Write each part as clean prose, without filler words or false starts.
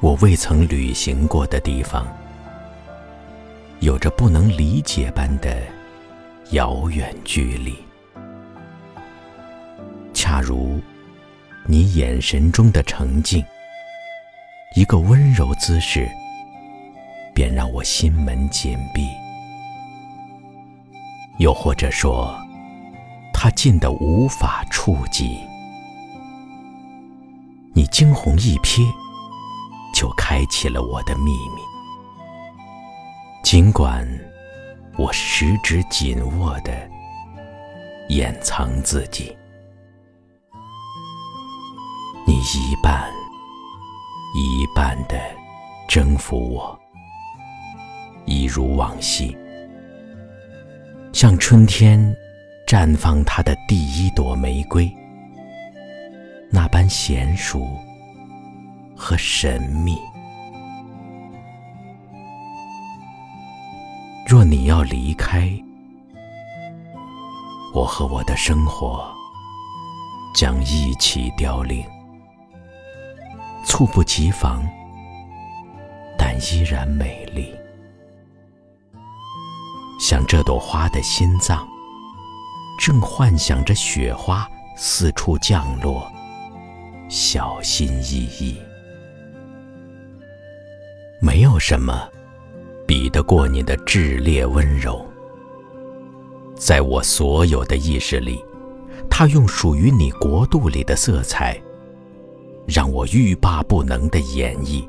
我未曾旅行过的地方，有着不能理解般的遥远距离。恰如你眼神中的澄净，一个温柔姿势，便让我心门紧闭。又或者说，它近得无法触及。你惊鸿一瞥，就开启了我的秘密，尽管我十指紧握地掩藏自己。你一半一半地征服我，一如往昔，像春天绽放它的第一朵玫瑰，那般娴熟和神秘。若你要离开，我和我的生活将一起凋零，猝不及防，但依然美丽，像这朵花的心脏正幻想着雪花四处降落，小心翼翼。没有什么比得过你的炽烈温柔，在我所有的意识里，它用属于你国度里的色彩，让我欲罢不能地演绎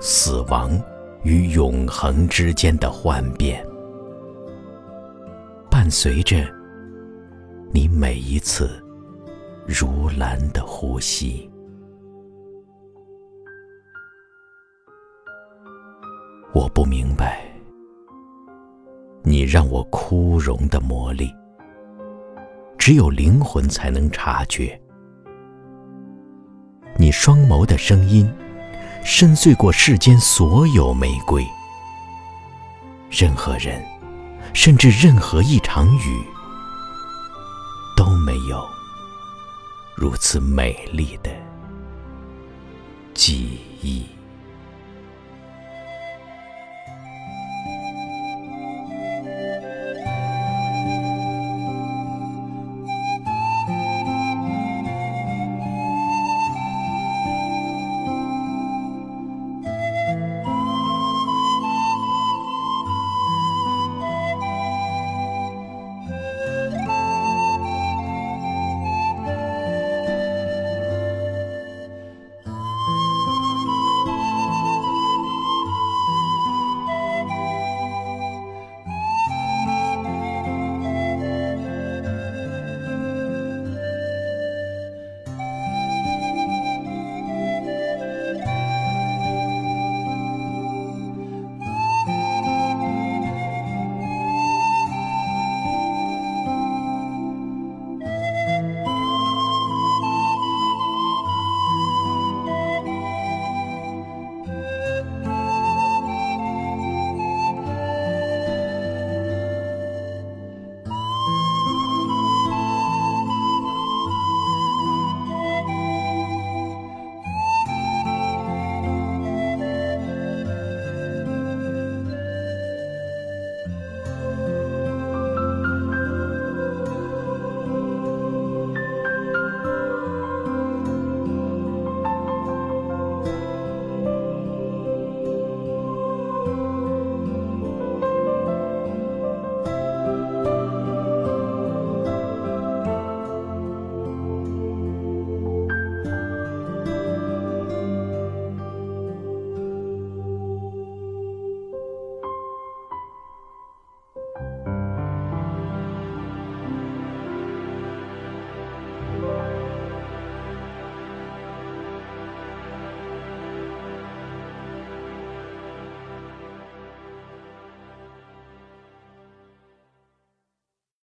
死亡与永恒之间的幻变，伴随着你每一次如兰的呼吸。我不明白你让我枯荣的魔力，只有灵魂才能察觉。你双眸的声音深邃过世间所有玫瑰，任何人甚至任何一场雨都没有如此美丽的记忆。